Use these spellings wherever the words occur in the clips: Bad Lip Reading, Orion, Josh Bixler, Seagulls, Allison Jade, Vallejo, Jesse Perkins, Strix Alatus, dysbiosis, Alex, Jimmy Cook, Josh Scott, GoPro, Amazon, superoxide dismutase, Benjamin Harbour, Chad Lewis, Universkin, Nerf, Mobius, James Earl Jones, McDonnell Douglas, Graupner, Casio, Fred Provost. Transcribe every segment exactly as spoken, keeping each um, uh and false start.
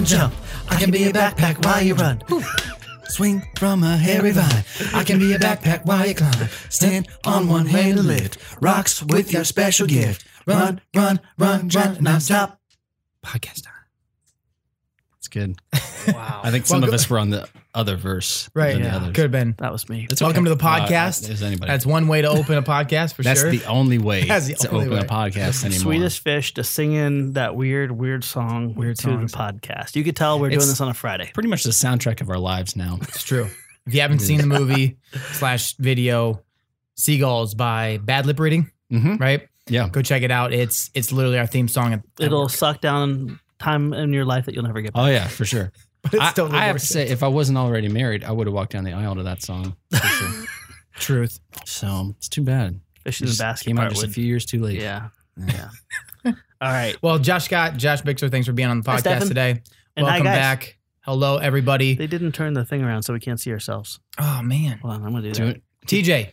and jump. I can be a backpack while you run. Swing from a hairy vine. I can be a backpack while you climb. Stand on one hand and lift rocks with your special gift. Run, run, run, run, non-stop. Podcast time. That's good. Wow. I think some well, of us were on the other verse. Right. Than yeah. the others. Could have been. That was me. It's Welcome okay. to the podcast. Uh, is anybody? That's one way to open a podcast for That's sure. That's the only way the to only open way. a podcast anymore. Sweetest Fish to singing that weird, weird song weird to songs. the podcast. You could tell we're it's doing this on a Friday. Pretty much the soundtrack of our lives now. It's true. If you haven't seen the movie slash video Seagulls by Bad Lip Reading, mm-hmm. right? Yeah. Go check it out. It's it's literally our theme song. At, at It'll work. suck down time in your life that you'll never get back. Oh, yeah, for sure. But it's I, totally I have to say, if I wasn't already married, I would have walked down the aisle to that song. For sure. Truth. So it's too bad. Fish in the basket. Came out just would. a few years too late. Yeah. Yeah. All right. Well, Josh Scott, Josh Bixler, thanks for being on the podcast today. And Welcome back. Hello, everybody. They didn't turn the thing around so we can't see ourselves. Oh, man. Hold on, I'm going to do, do that. It. T J.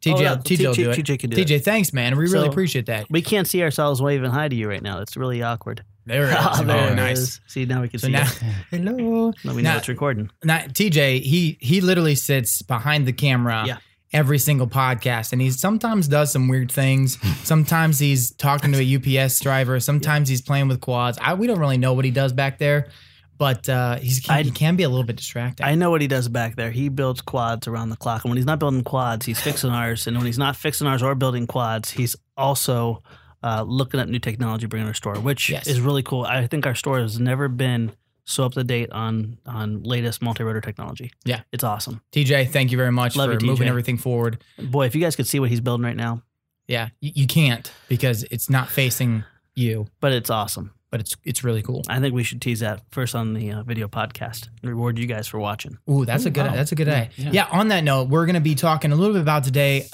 T J, oh, yeah. T J, will do it. T J can do T J, it. Thanks, man. We so, really appreciate that. We can't see ourselves waving hi to you right now. It's really awkward. There it is. Oh, there oh, nice. Is. See, now we can so see now, Hello. Now we know now, it's recording. Now, T J, he he literally sits behind the camera yeah. every single podcast, and he sometimes does some weird things. Sometimes he's talking to a U P S driver. Sometimes yeah. he's playing with quads. I, we don't really know what he does back there, but uh, he's, he, I, he can be a little bit distracting. I know what he does back there. He builds quads around the clock, and when he's not building quads, he's fixing ours, and when he's not fixing ours or building quads, he's also... Uh, looking up new technology, bringing our store, which yes. is really cool. I think our store has never been so up to date on on latest multi-rotor technology. Yeah. It's awesome. T J, thank you very much Love for you, moving everything forward. Boy, if you guys could see what he's building right now. Yeah, you, you can't because it's not facing you. But it's awesome. But it's it's really cool. I think we should tease that first on the uh, video podcast and reward you guys for watching. Ooh, that's Ooh, a good wow. that's a good idea. Yeah, yeah. yeah, on that note, we're going to be talking a little bit about today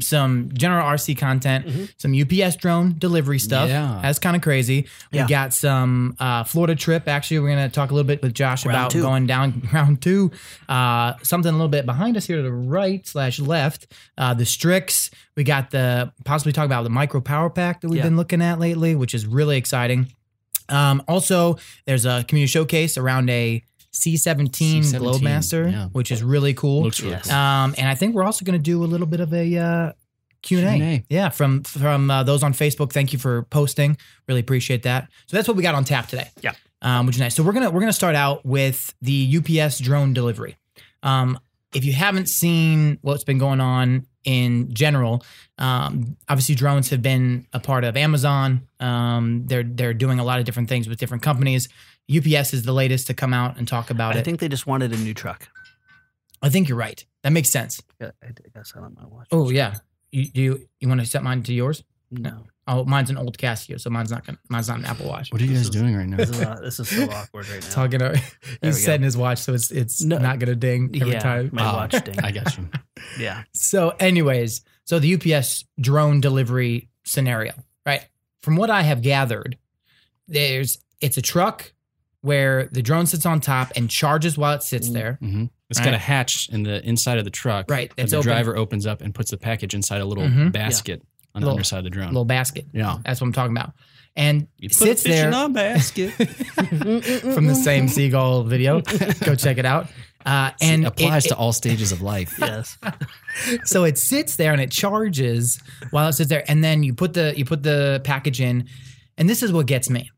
some general R C content, mm-hmm. some U P S drone delivery stuff. Yeah. That's kind of crazy. We yeah. got some uh, Florida trip. Actually, we're going to talk a little bit with Josh round about two. going down round two. Uh, something a little bit behind us here to the right slash left. Uh, the Strix. We got the possibly talk about the micro power pack that we've yeah. been looking at lately, which is really exciting. Um, also, there's a community showcase around a C seventeen Globemaster, yeah. which is really cool. Looks really yes. cool. Um, and I think we're also going to do a little bit of a uh, Q and A. Q and A. Yeah, from from uh, those on Facebook. Thank you for posting. Really appreciate that. So that's what we got on tap today. Yeah, um, which is nice. So we're gonna we're gonna start out with the U P S drone delivery. Um, if you haven't seen what's been going on in general, um, obviously drones have been a part of Amazon. Um, they're they're doing a lot of different things with different companies. U P S is the latest to come out and talk about I it. I think they just wanted a new truck. I think you're right. That makes sense. I guess I don't know what. Oh yeah, you do. You, you want to set mine to yours? No. Oh, mine's an old Casio, so mine's not gonna, mine's not an Apple Watch. What are you this guys is, doing right now? This is, uh, this is so awkward right now. Talking about, he's setting go. his watch, so it's it's no. not gonna ding every yeah, time. My oh, watch ding. I got you. Yeah. So, anyways, so the U P S drone delivery scenario, right? From what I have gathered, there's it's a truck where the drone sits on top and charges while it sits there. Mm-hmm. It's right? got a hatch in the inside of the truck. Right. That's the open. driver opens up and puts the package inside a little mm-hmm. basket. Yeah. On the little, underside of the drone. Little basket. Yeah. That's what I'm talking about. And you put sits there. In a basket. From the same Seagull video. Go check it out. Uh, and it applies it, to it, all stages of life. Yes. So it sits there and it charges while it sits there. And then you put the you put the package in. And this is what gets me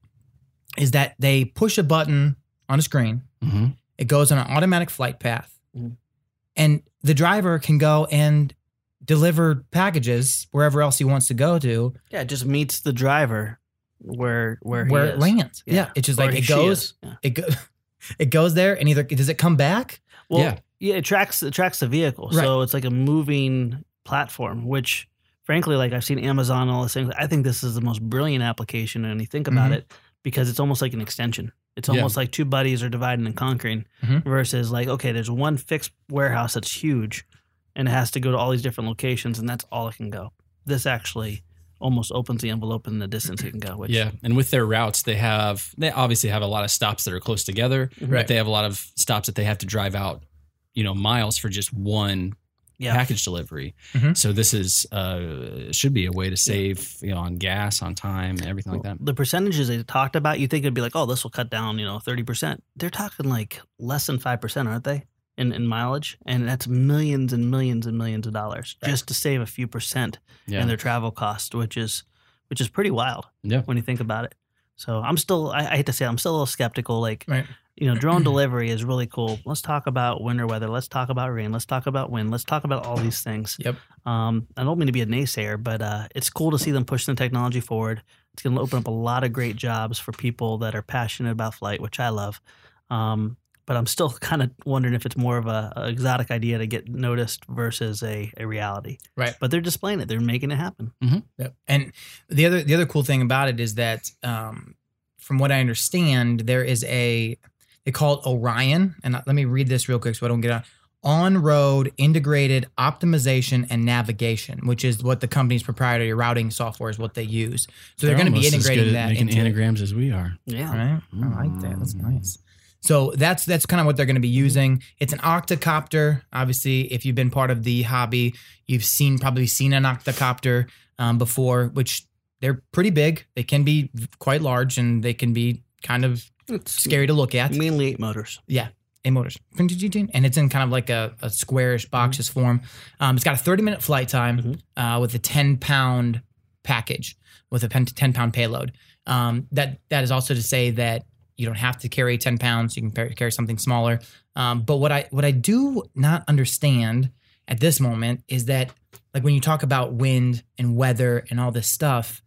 is that they push a button on a screen. Mm-hmm. It goes on an automatic flight path. Mm-hmm. And the driver can go and deliver packages wherever else he wants to go to. Yeah, it just meets the driver where where he where it is. lands. Yeah, yeah. It's just or like it goes, yeah. it go, it goes there, and either does it come back? Well, yeah, yeah it tracks it tracks the vehicle, right. So it's like a moving platform. Which, frankly, like I've seen Amazon and all these things. I think this is the most brilliant application, and you think about mm-hmm. it because it's almost like an extension. It's almost yeah. like two buddies are dividing and conquering mm-hmm. versus like okay, there's one fixed warehouse that's huge. And it has to go to all these different locations, and that's all it can go. This actually almost opens the envelope and the distance it can go. Which yeah, and with their routes, they have they obviously have a lot of stops that are close together, right. but they have a lot of stops that they have to drive out, you know, miles for just one yeah. package delivery. Mm-hmm. So this is uh, should be a way to save yeah. you know, on gas, on time, everything well, like that. The percentages they talked about, you think it'd be like, oh, this will cut down, you know, thirty percent. They're talking like less than five percent, aren't they, in, in mileage? And that's millions and millions and millions of dollars right. just to save a few percent yeah. in their travel cost, which is which is pretty wild yeah. when you think about it. So I'm still, I, I hate to say, I'm still a little skeptical. Like, right. you know, drone delivery is really cool. Let's talk about winter weather. Let's talk about rain. Let's talk about wind. Let's talk about all these things. Yep. Um, I don't mean to be a naysayer, but uh, it's cool to see them pushing the technology forward. It's going to open up a lot of great jobs for people that are passionate about flight, which I love. Um, but I'm still kind of wondering if it's more of a, a exotic idea to get noticed versus a, a reality. Right. But they're displaying it. They're making it happen. Mm-hmm. Yep. And the other the other cool thing about it is that, um, from what I understand, there is a they call it Orion. And let me read this real quick so I don't get out. On-road integrated optimization and navigation, which is what the company's proprietary routing software is what they use. So they're, they're going to be integrating that into anagrams as we are. Yeah. Right? Mm. I like that. That's nice. So that's that's kind of what they're going to be using. It's an octocopter. Obviously, if you've been part of the hobby, you've seen probably seen an octocopter um, before, which they're pretty big. They can be quite large, and they can be kind of it's scary to look at. Mainly eight motors. Yeah, eight motors. And it's in kind of like a, a squarish boxes mm-hmm. form. Um, it's got a thirty-minute flight time mm-hmm. uh, with a ten-pound package, with a ten-pound payload. Um, that that is also to say that you don't have to carry ten pounds. You can par- carry something smaller. Um, but what I what I do not understand at this moment is that, like, when you talk about wind and weather and all this stuff,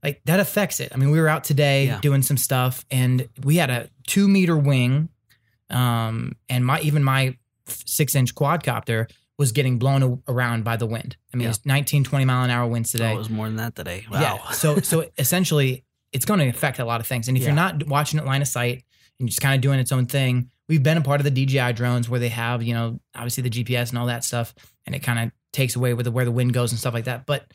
like, that affects it. I mean, we were out today yeah. doing some stuff, and we had a two-meter wing, um, and my even my six-inch quadcopter was getting blown a- around by the wind. I mean, yeah. it's nineteen, twenty-mile-an-hour winds today. Oh, it was more than that today. Wow. Yeah. So, so essentially— it's going to affect a lot of things. And if yeah. you're not watching it line of sight and just kind of doing its own thing, we've been a part of the D J I drones where they have, you know, obviously the G P S and all that stuff, and it kind of takes away with the, where the wind goes and stuff like that. But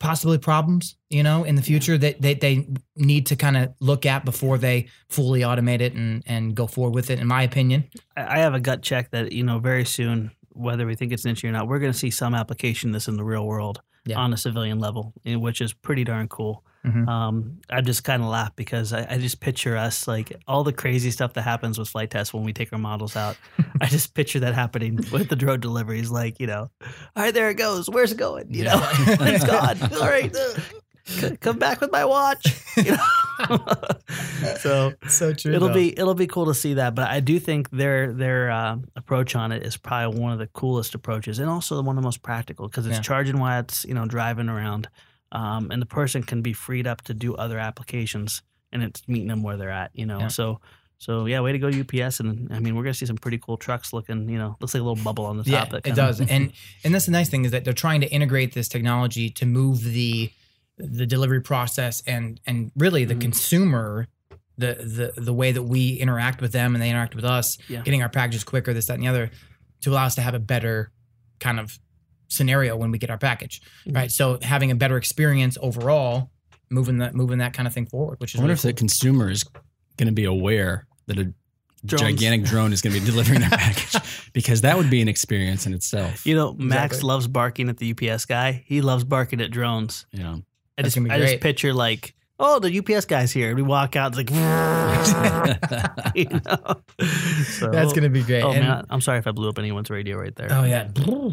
possibly problems, you know, in the future yeah. that they, they need to kind of look at before they fully automate it and, and go forward with it, in my opinion. I have a gut check that, you know, very soon, whether we think it's an issue or not, we're going to see some application of this in the real world yeah. on a civilian level, which is pretty darn cool. Mm-hmm. Um, I just kind of laugh because I, I just picture us, like, all the crazy stuff that happens with flight tests when we take our models out. I just picture that happening with the drone deliveries. Like, you know, all right, there it goes. Where's it going? You yeah. know, it's gone. All right. C- come back with my watch. You know? so, so true. It'll though. be, it'll be cool to see that. But I do think their, their, uh, approach on it is probably one of the coolest approaches, and also one of the most practical, because it's yeah. charging while it's, you know, driving around. Um, and the person can be freed up to do other applications, and it's meeting them where they're at, you know. Yeah. So, so yeah, way to go, U P S. And I mean, we're going to see some pretty cool trucks looking, you know, looks like a little bubble on the top. Yeah, it does. and and that's the nice thing, is that they're trying to integrate this technology to move the the delivery process and and really the mm-hmm. consumer, the the the way that we interact with them and they interact with us, yeah. getting our packages quicker, this, that, and the other, to allow us to have a better kind of scenario when we get our package, right? So having a better experience overall, moving that moving that kind of thing forward, which is I wonder really if cool. the consumer is going to be aware that a Drones. gigantic drone is going to be delivering their package, because that would be an experience in itself. You know, Max exactly. loves barking at the U P S guy. He loves barking at drones. Yeah, I just I just picture, like, oh, the U P S guy's here. We walk out, it's like, you know? So, that's going to be great. Oh, and, man, I'm sorry if I blew up anyone's radio right there. Oh, yeah.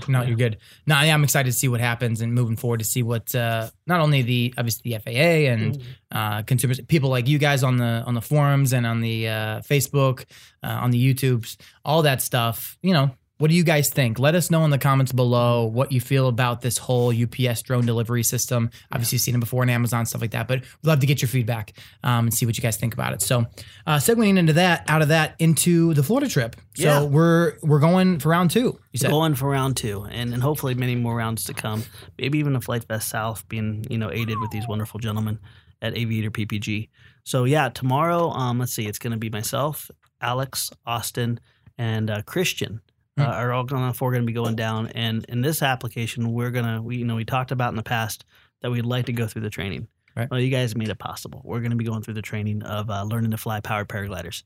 No, you're good. No, yeah, I'm excited to see what happens, and moving forward to see what uh, not only the, obviously the F A A and mm. uh, consumers, people like you guys on the on the forums and on the uh, Facebook, uh, on the YouTubes, all that stuff, you know. What do you guys think? Let us know in the comments below what you feel about this whole U P S drone delivery system. Obviously, yeah. you've seen it before on Amazon, stuff like that, but we'd love to get your feedback um, and see what you guys think about it. So uh, segueing into that, out of that, into the Florida trip. So yeah. we're we're going for round two, you said. Going for round two, and, and hopefully many more rounds to come. Maybe even a Flight Fest South being, you know, aided with these wonderful gentlemen at Aviator P P G. So yeah, tomorrow, um, let's see, it's going to be myself, Alex, Austin, and uh, Christian. Uh, are all going to be going down, and in this application, we're gonna we you know we talked about in the past that we'd like to go through the training. Right. Well, you guys made it possible. We're going to be going through the training of uh, learning to fly powered paragliders.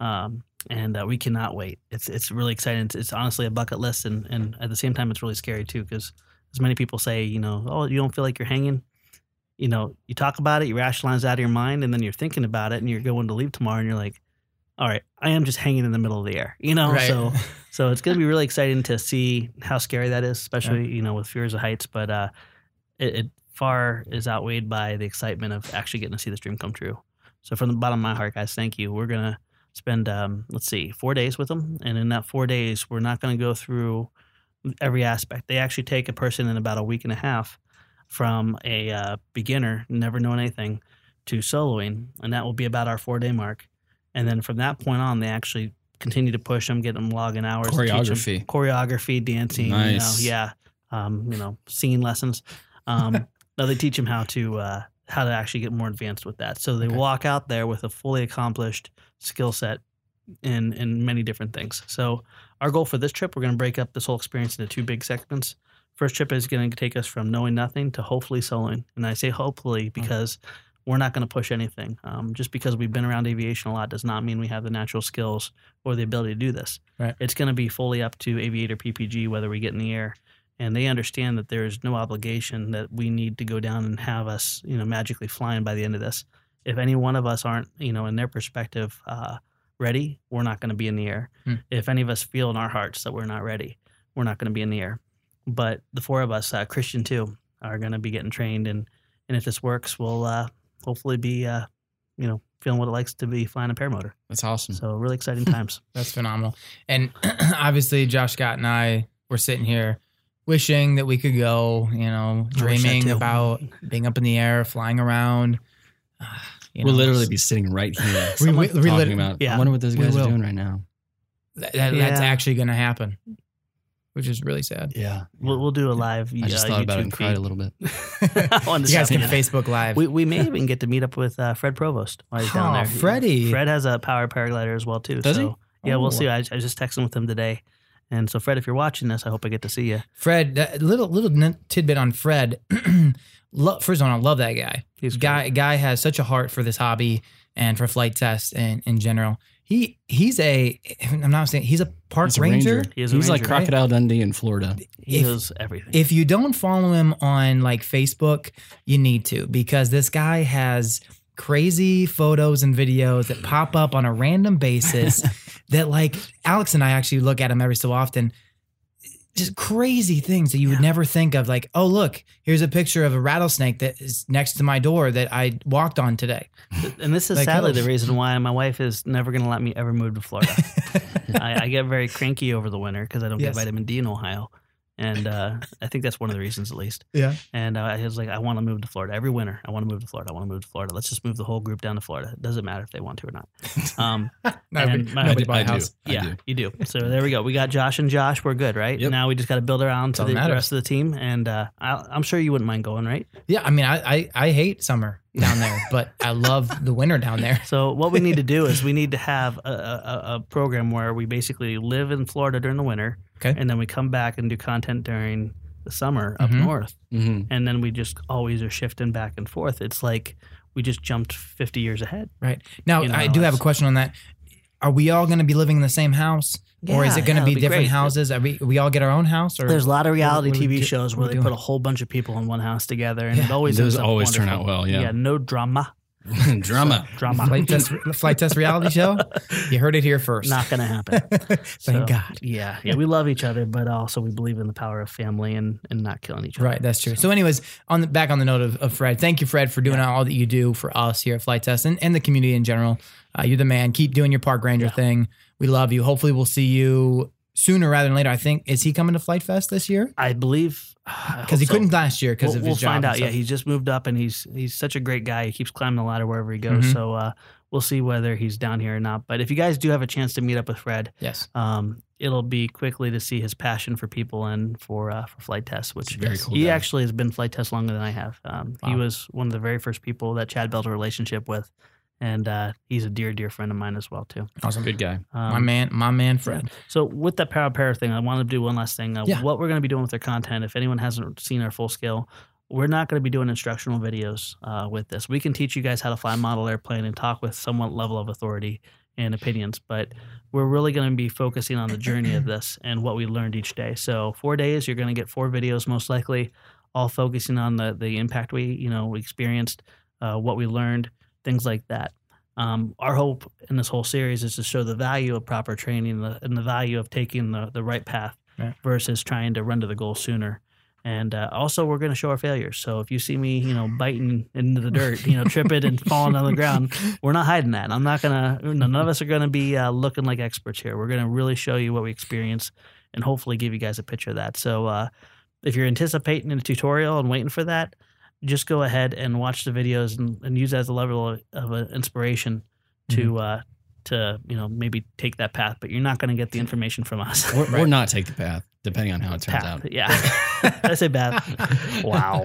Um, And uh, we cannot wait. It's it's really exciting. It's, it's honestly a bucket list, and, and at the same time, it's really scary too, because as many people say, you know, oh, you don't feel like you're hanging. You know, you talk about it, you rationalize it out of your mind, and then you're thinking about it, and you're going to leave tomorrow, and you're like, all right, I am just hanging in the middle of the air, you know? Right. So so it's going to be really exciting to see how scary that is, especially, yeah. you know, with fears of heights. But uh, it, it far is outweighed by the excitement of actually getting to see this dream come true. So from the bottom of my heart, guys, thank you. We're going to spend, um, let's see, four days with them. And in that four days, we're not going to go through every aspect. They actually take a person in about a week and a half from a uh, beginner, never knowing anything, to soloing. And that will be about our four-day mark. And then from that point on, they actually continue to push them, get them logging hours. Choreography. Them choreography, dancing. Nice. You know, yeah. Um, you know, singing lessons. Um, no, they teach them how to uh, how to actually get more advanced with that. So they okay. walk out there with a fully accomplished skill set in, in many different things. So our goal for this trip, we're going to break up this whole experience into two big segments. First trip is going to take us from knowing nothing to hopefully soloing. And I say hopefully because... Okay. We're not going to push anything. Um, just because we've been around aviation a lot does not mean we have the natural skills or the ability to do this. Right. It's going to be fully up to Aviator P P G whether we get in the air. And they understand that there is no obligation that we need to go down and have us, you know, magically flying by the end of this. If any one of us aren't, you know, in their perspective, uh, ready, we're not going to be in the air. Hmm. If any of us feel in our hearts that we're not ready, we're not going to be in the air. But the four of us, uh, Christian too, are going to be getting trained. And, and if this works, we'll... Uh, hopefully be, uh, you know, feeling what it likes to be flying a paramotor. That's awesome. So really exciting times. That's phenomenal. And obviously Josh Scott and I were sitting here wishing that we could go, you know, dreaming about being up in the air, flying around. Uh, you we'll know, literally be sitting right here. we, we, talking we about. Yeah. I wonder what those guys are doing right now. That, that, yeah. That's actually going to happen, which is really sad. Yeah. We'll, we'll do a live YouTube. I just uh, thought about YouTube it and cried feed. a little bit. You guys can Facebook Live. We, we may even get to meet up with uh, Fred Provost while he's oh, down there. Freddie. Fred has a power paraglider as well, too. Does so, he? Yeah, oh. We'll see. I, I just texted with him today. And so, Fred, if you're watching this, I hope I get to see you. Fred, a uh, little, little tidbit on Fred. First of all, I love that guy. He's guy, guy has such a heart for this hobby and for flight tests and in general. He he's a I'm not saying he's a park he's a ranger. ranger. He is a he's ranger, like Crocodile right? Dundee in Florida. He knows everything. If you don't follow him on like Facebook, you need to, because this guy has crazy photos and videos that pop up on a random basis that like Alex and I actually look at him every so often. Just crazy things that you yeah. would never think of, like, oh, look, here's a picture of a rattlesnake that is next to my door that I walked on today. And this is like, sadly oh. the reason why my wife is never going to let me ever move to Florida. I, I get very cranky over the winter because I don't yes. get vitamin D in Ohio. And uh, I think that's one of the reasons, at least. Yeah. And uh, I was like, I want to move to Florida. Every winter, I want to move to Florida. I want to move to Florida. Let's just move the whole group down to Florida. It doesn't matter if they want to or not. Um, and my, nobody buy a house. Do. Yeah, do. you do. So there we go. We got Josh and Josh. We're good, right? Yep. Now we just got to build around to the matter. rest of the team. And uh, I, I'm sure you wouldn't mind going, right? Yeah. I mean, I, I, I hate summer down there, but I love the winter down there. So what we need to do is we need to have a, a, a program where we basically live in Florida during the winter. Okay. And then we come back and do content during the summer up mm-hmm. north. Mm-hmm. And then we just always are shifting back and forth. It's like we just jumped fifty years ahead. Right. Now, you know, I do have a question on that. Are we all going to be living in the same house? Yeah, or is it going to yeah, be different great. houses? Are we, we all get our own house? Or There's a lot of reality T V do, shows where they doing? put a whole bunch of people in one house together. And yeah. it always Those always wonderful. turn out well, yeah. Yeah, no drama. drama. So, drama. Flight test, flight test reality show? You heard it here first. Not going to happen. Thank so, God. Yeah. Yeah. We love each other, but also we believe in the power of family and, and not killing each other. Right. That's true. So, so anyways, on the, back on the note of, of Fred, thank you, Fred, for doing yeah. all that you do for us here at Flight Test and, and the community in general. Uh, you're the man. Keep doing your park ranger yeah. thing. We love you. Hopefully we'll see you sooner rather than later. I think, is he coming to Flight Fest this year? I believe. Because he so. couldn't last year because we'll, of his we'll job. We'll find out. Yeah, he just moved up and he's he's such a great guy. He keeps climbing the ladder wherever he goes. Mm-hmm. So uh, we'll see whether he's down here or not. But if you guys do have a chance to meet up with Fred, yes, um, it'll be quickly to see his passion for people and for uh, for flight tests, which very cool he guy. actually has been flight tests longer than I have. Um, wow. He was one of the very first people that Chad built a relationship with. And uh, he's a dear, dear friend of mine as well, too. Awesome. Good guy. Um, my man, my man, Fred. So with that Power Para thing, I wanted to do one last thing. Uh, yeah. What we're going to be doing with their content, if anyone hasn't seen our full scale, we're not going to be doing instructional videos uh, with this. We can teach you guys how to fly a model airplane and talk with somewhat level of authority and opinions. But we're really going to be focusing on the journey of this and what we learned each day. So four days, you're going to get four videos most likely, all focusing on the the impact we you know we experienced, uh, what we learned, things like that. Um, our hope in this whole series is to show the value of proper training the, and the value of taking the, the right path right. versus trying to run to the goal sooner. And uh, also, we're going to show our failures. So if you see me, you know, biting into the dirt, you know, tripping and falling on the ground, we're not hiding that. I'm not going to. None of us are going to be uh, looking like experts here. We're going to really show you what we experience, and hopefully give you guys a picture of that. So uh, if you're anticipating a tutorial and waiting for that, just go ahead and watch the videos and, and use that as a level of, of uh, inspiration to mm-hmm. uh, to, you know, maybe take that path. But you're not going to get the information from us. Or, right? or not take the path, depending on how it turns path. out. Yeah. I say path. Wow.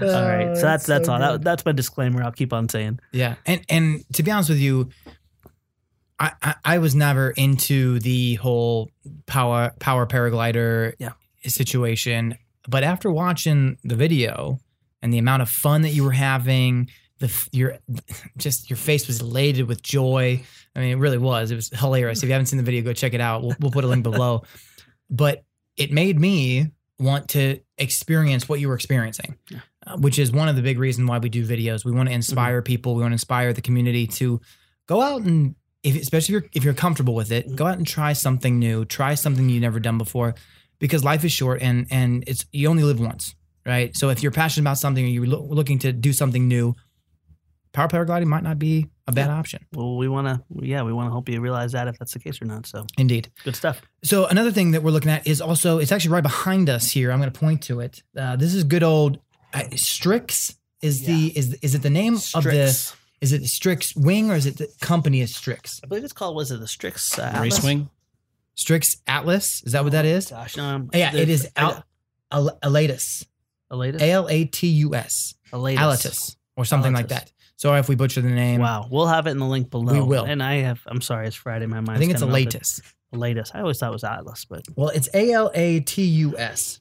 Oh, all right. So that's that's, that's so all. That, that's my disclaimer. I'll keep on saying. Yeah. And and to be honest with you, I, I, I was never into the whole power, power paraglider yeah. situation. But after watching the video... and the amount of fun that you were having, the your just your face was elated with joy. I mean, it really was. It was hilarious. If you haven't seen the video, go check it out. We'll, we'll put a link below. But it made me want to experience what you were experiencing, yeah. uh, which is one of the big reasons why we do videos. We want to inspire mm-hmm. people. We want to inspire the community to go out and, if, especially if you're, if you're comfortable with it, go out and try something new. Try something you've never done before, because life is short and and it's you only live once. Right. So if you're passionate about something or you're lo- looking to do something new, power paragliding might not be a bad yeah. option. Well, we want to, yeah, we want to help you realize that if that's the case or not. So indeed. Good stuff. So another thing that we're looking at is also, it's actually right behind us here. I'm going to point to it. Uh, this is good old uh, Strix is yeah. the, is is it the name Strix. of the, is it Strix Wing or is it the company is Strix? I believe it's called, was it the Strix uh, Race Wing? Strix Atlas. Is that oh, what that is? Gosh. Um, yeah, the, it is Al- Al- Alatus. Alatus? A L A T U S. Alatus. Alatus. Or something Alatus. like that. Sorry if we butcher the name. Wow. We'll have it in the link below. We will. And I have, I'm sorry, it's Friday. My mind. I think it's Alatus. Alatus. I always thought it was Atlas, but. Well, it's A L A T U S.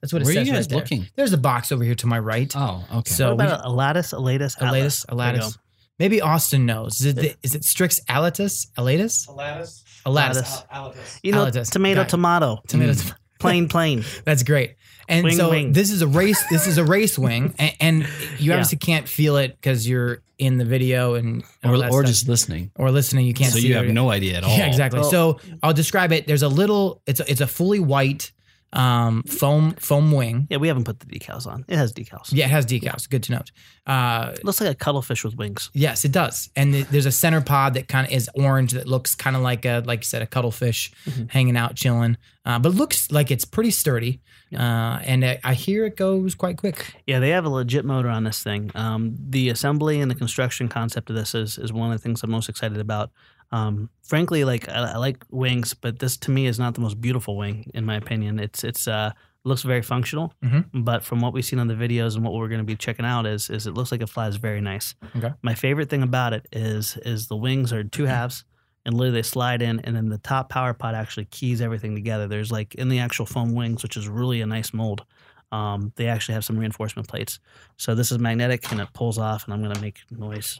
That's what it Where says. Where are you guys right looking? There. There's a box over here to my right. Oh, okay. So what about we, Alatus, Alatus, Alatus? Alatus. Maybe Austin knows. Is it, the, is it Strix Alatus? Alatus? Alatus. Alatus. Alatus. You know, Alatus. tomato, tomato. Tomato, tomato. Plain, plain. That's great. And wing, so wing. this is a race. This is a race wing, and, and you yeah. obviously can't feel it because you're in the video and or, or stuff. just listening or listening. You can't. So see you have it. no idea at all. Yeah, exactly. Well, so I'll describe it. There's a little. It's a, it's a fully white um, foam foam wing. Yeah, we haven't put the decals on. It has decals. Yeah, it has decals. Good to note. Uh, it looks like a cuttlefish with wings. Yes, it does. And th- there's a center pod that kind of is orange that looks kind of like a like you said a cuttlefish mm-hmm. hanging out chilling, uh, but looks like it's pretty sturdy. Uh, and I, I hear it goes quite quick. Yeah, they have a legit motor on this thing. Um, the assembly and the construction concept of this is is one of the things I'm most excited about. Um, frankly, like I, I like wings, but this to me is not the most beautiful wing in my opinion. It's it's uh, looks very functional, mm-hmm. but from what we've seen on the videos and what we're going to be checking out is is it looks like it flies very nice. Okay. My favorite thing about it is is the wings are two halves. And literally they slide in, and then the top power pod actually keys everything together. There's like in the actual foam wings, which is really a nice mold, um, they actually have some reinforcement plates. So this is magnetic, and it pulls off, and I'm going to make noise.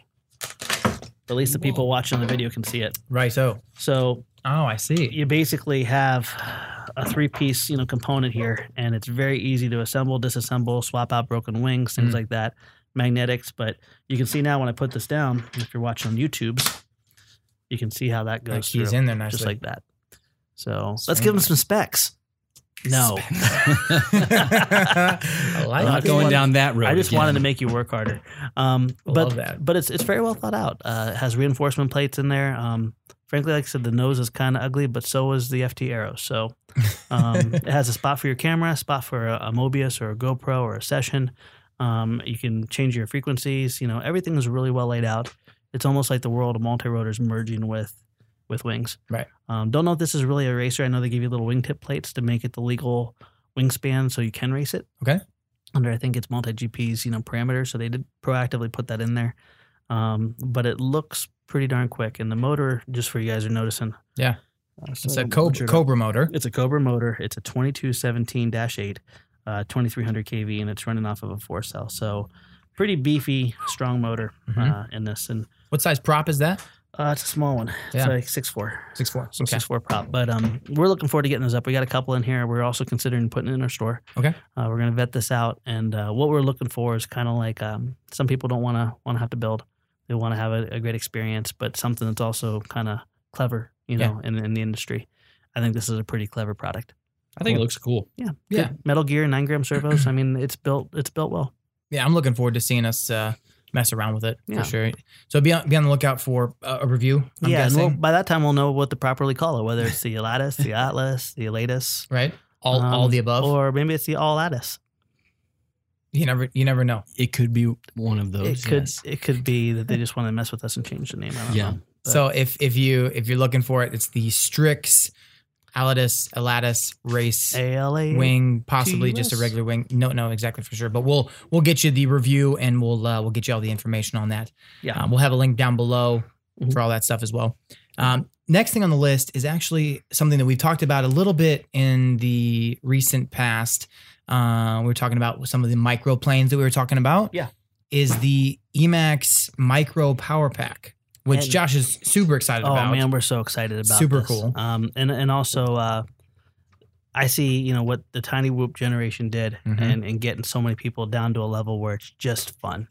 At least the people watching the video can see it. Right-o. So oh, I see. You basically have a three-piece you know, component here, and it's very easy to assemble, disassemble, swap out broken wings, things mm. like that, magnetics. But you can see now when I put this down, if you're watching on YouTube, you can see how that goes. He's in there nicely. Just like that. So Same let's give him some specs. No. Specs. I like I'm not going wanted, down that road. I just again. wanted to make you work harder. Um, but Love that. But it's it's very well thought out. Uh, it has reinforcement plates in there. Um, frankly, like I said, the nose is kind of ugly, but so is the F T Arrow. So um, it has a spot for your camera, a spot for a, a Mobius or a GoPro or a Session. Um, you can change your frequencies. You know, everything is really well laid out. It's almost like the world of multirotors merging with with wings. Right. Um, don't know if this is really a racer. I know they give you little wingtip plates to make it the legal wingspan so you can race it. Okay. Under, I think it's multi-G P's, you know, parameters. So they did proactively put that in there. Um, but it looks pretty darn quick. And the motor, just for you guys who are noticing. Yeah. Uh, so it's a Cobra, Cobra motor. It's a Cobra motor. It's a twenty-two seventeen dash eight, uh, twenty-three hundred K V, and it's running off of a four-cell. So pretty beefy, strong motor mm-hmm. uh, in this. And what size prop is that? Uh, it's a small one. It's yeah. like six four. six four. So okay. six four prop. But um, we're looking forward to getting those up. We got a couple in here. We're also considering putting it in our store. Okay. Uh, we're going to vet this out. And uh, what we're looking for is kind of like um, some people don't want to want to have to build. They want to have a, a great experience, but something that's also kind of clever, you know, yeah. in, in the industry. I think this is a pretty clever product. I think cool. it looks cool. Yeah. Yeah. Good. Metal gear, nine gram servos. I mean, it's built It's built well. Yeah, I'm looking forward to seeing us uh, mess around with it yeah. for sure. So be on, be on the lookout for uh, a review. I'm yeah, guessing. And we'll, by that time we'll know what to properly call it, whether it's the Alatus, the Atlas, the Alatus, right? All um, all the above, or maybe it's the All Alatus. You never you never know. It could be one of those. It could yes. it could be that they just want to mess with us and change the name. I don't yeah. know. But. So if if you if you're looking for it, it's the Strix Alatus, Alatus, race, A L A wing, possibly T U S. Just a regular wing. No, no, exactly for sure. But we'll we'll get you the review and we'll uh, we'll get you all the information on that. Yeah, um, we'll have a link down below mm-hmm. for all that stuff as well. Um, next thing on the list is actually something that we've talked about a little bit in the recent past. Uh, we were talking about some of the micro planes that we were talking about. Yeah, is the Emax Micro Power Pack. Which and, Josh is super excited oh, about. Oh man, we're so excited about super this. Super cool. Um, and and also, uh, I see you know what the Tiny Whoop generation did, mm-hmm. and, and getting so many people down to a level where it's just fun.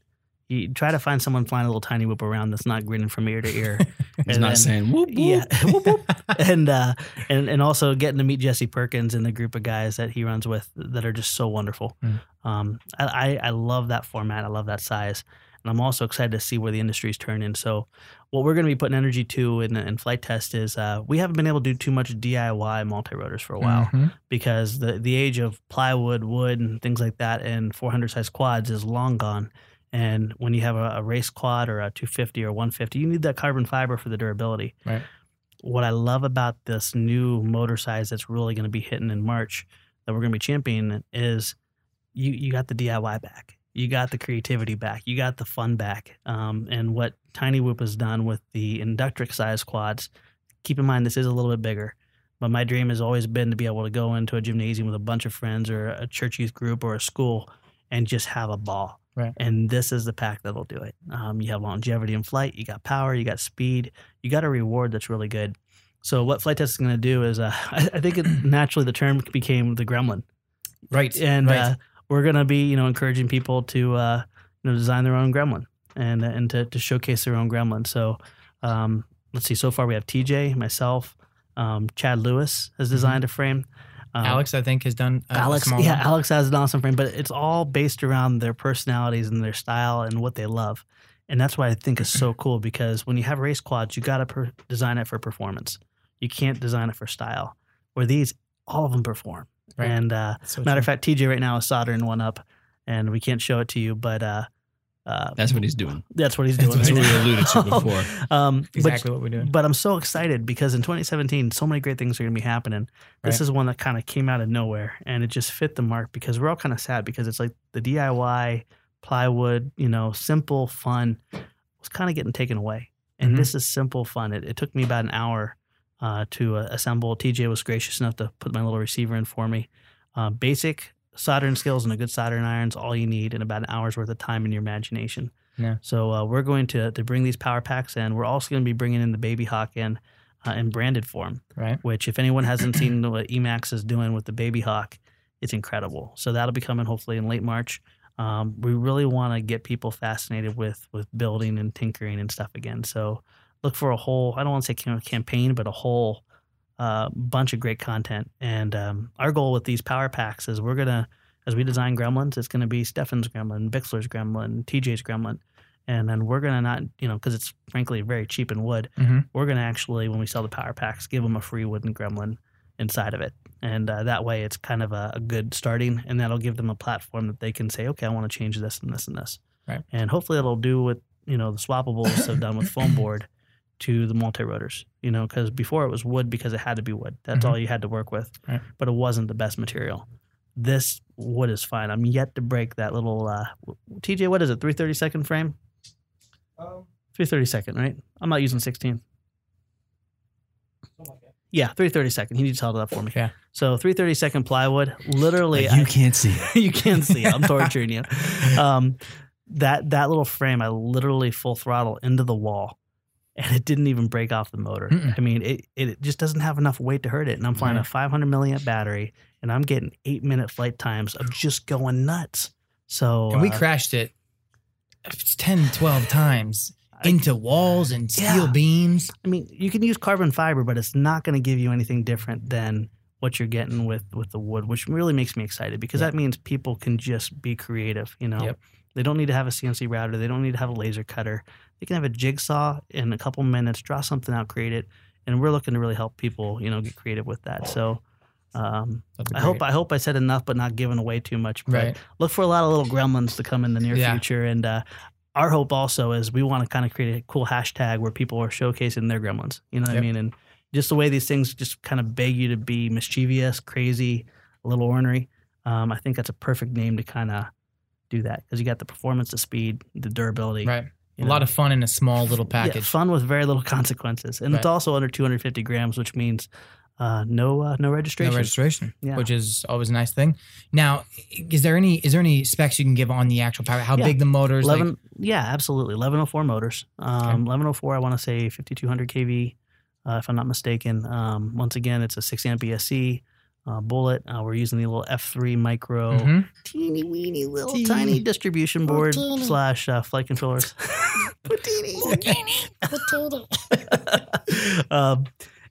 You try to find someone flying a little Tiny Whoop around that's not grinning from ear to ear. He's and not then, saying whoop whoop. Yeah, whoop whoop. And uh, and and also getting to meet Jesse Perkins and the group of guys that he runs with that are just so wonderful. Mm. Um, I, I I love that format. I love that size. And I'm also excited to see where the industry's turning. So what we're going to be putting energy to in, in flight test is uh, we haven't been able to do too much D I Y multi-rotors for a while mm-hmm. because the, the age of plywood, wood, and things like that and four hundred size quads is long gone. And when you have a, a race quad or a two fifty or one fifty, you need that carbon fiber for the durability. Right. What I love about this new motor size that's really going to be hitting in March that we're going to be championing is you you got the D I Y back. You got the creativity back. You got the fun back. Um, and what Tiny Whoop has done with the Inductrix size quads, keep in mind this is a little bit bigger, but my dream has always been to be able to go into a gymnasium with a bunch of friends or a church youth group or a school and just have a ball. Right. And this is the pack that'll do it. Um, you have longevity in flight. You got power. You got speed. You got a reward that's really good. So what flight test is going to do is uh, I, I think it, naturally the term became the Gremlin. Right. And right. Uh, We're going to be, you know, encouraging people to, uh, you know, design their own Gremlin and and to, to showcase their own Gremlin. So um, let's see. So far, we have T J, myself, um, Chad Lewis has designed mm-hmm. a frame. Um, Alex, I think, has done a Alex, small yeah, one. Alex has an awesome frame, but it's all based around their personalities and their style and what they love. And that's why I think it's so cool because when you have race quads, you got to per- design it for performance. You can't design it for style. Where these, all of them perform. Right. And uh, so matter of fact, T J right now is soldering one up, and we can't show it to you, but uh, uh, that's what he's doing. That's what he's doing. That's right what now. We alluded to before. um, exactly but, what we're doing. But I'm so excited because in twenty seventeen, so many great things are going to be happening. This right. is one that kind of came out of nowhere, and it just fit the mark because we're all kind of sad because it's like the D I Y plywood, you know, simple fun was kind of getting taken away, and mm-hmm. this is simple fun. It, it took me about an hour. Uh, to uh, assemble. T J was gracious enough to put my little receiver in for me. Uh, basic soldering skills and a good soldering iron is all you need in about an hour's worth of time in your imagination. Yeah. So uh, we're going to to bring these power packs in. We're also going to be bringing in the Babyhawk in, uh, in branded form, right? Which if anyone hasn't seen what Emax is doing with the Babyhawk, it's incredible. So that'll be coming hopefully in late March. Um, we really want to get people fascinated with with building and tinkering and stuff again. So look for a whole, I don't want to say campaign, but a whole uh, bunch of great content. And um, our goal with these power packs is we're going to, as we design Gremlins, it's going to be Stefan's Gremlin, Bixler's Gremlin, T J's Gremlin. And then we're going to not, you know, because it's frankly very cheap in wood. Mm-hmm. We're going to actually, when we sell the power packs, give them a free wooden Gremlin inside of it. And uh, that way it's kind of a, a good starting, and that'll give them a platform that they can say, okay, I want to change this and this and this. Right. And hopefully it'll do what, you know, the swappables have done with foam board. To the multi-rotors, you know, because before it was wood because it had to be wood. That's mm-hmm. all you had to work with, right. But it wasn't the best material. This wood is fine. I'm yet to break that little, uh, T J, what is it, three thirty-second frame? Um, three thirty-second, right? I'm not using sixteen. Something like that. Yeah, three thirty-second. He needs to hold it up for me. Yeah. So three thirty-second plywood, literally. Like you I, can't see it. You can't see it. I'm torturing you. Um, that, that little frame, I literally full throttle into the wall. and it didn't even break off the motor. Mm-mm. I mean, it, it just doesn't have enough weight to hurt it. And I'm flying yeah. a five hundred milliamp battery, and I'm getting eight minute flight times of just going nuts. So and we uh, crashed it ten, twelve times I, into walls and steel yeah. beams. I mean, you can use carbon fiber, but it's not going to give you anything different than what you're getting with, with the wood, which really makes me excited because yeah. that means people can just be creative, you know. Yep. They don't need to have a C N C router. They don't need to have a laser cutter. They can have a jigsaw in a couple minutes, draw something out, create it, and we're looking to really help people, you know, get creative with that. So um, I hope I hope I said enough, but not giving away too much. But right. Look for a lot of little gremlins to come in the near yeah. future, and uh, our hope also is we want to kind of create a cool hashtag where people are showcasing their gremlins. You know what yep. I mean? And just the way these things just kind of beg you to be mischievous, crazy, a little ornery. Um, I think that's a perfect name to kind of do that because you got the performance, the speed, the durability. Right. You a know. lot of fun in a small little package. Yeah, fun with very little consequences. And right. it's also under two hundred fifty grams, which means uh, no uh, no registration. No registration, yeah. which is always a nice thing. Now, is there any is there any specs you can give on the actual power? How yeah. big the motors? eleven, like? Yeah, absolutely. eleven oh four motors. Um, okay. eleven oh four, I want to say fifty-two hundred K V, uh, if I'm not mistaken. Um, once again, it's a six amp E S C. Uh, bullet. Uh, we're using the little F three micro, mm-hmm. teeny weeny little teeny. tiny distribution board oh, slash uh, flight controllers. um,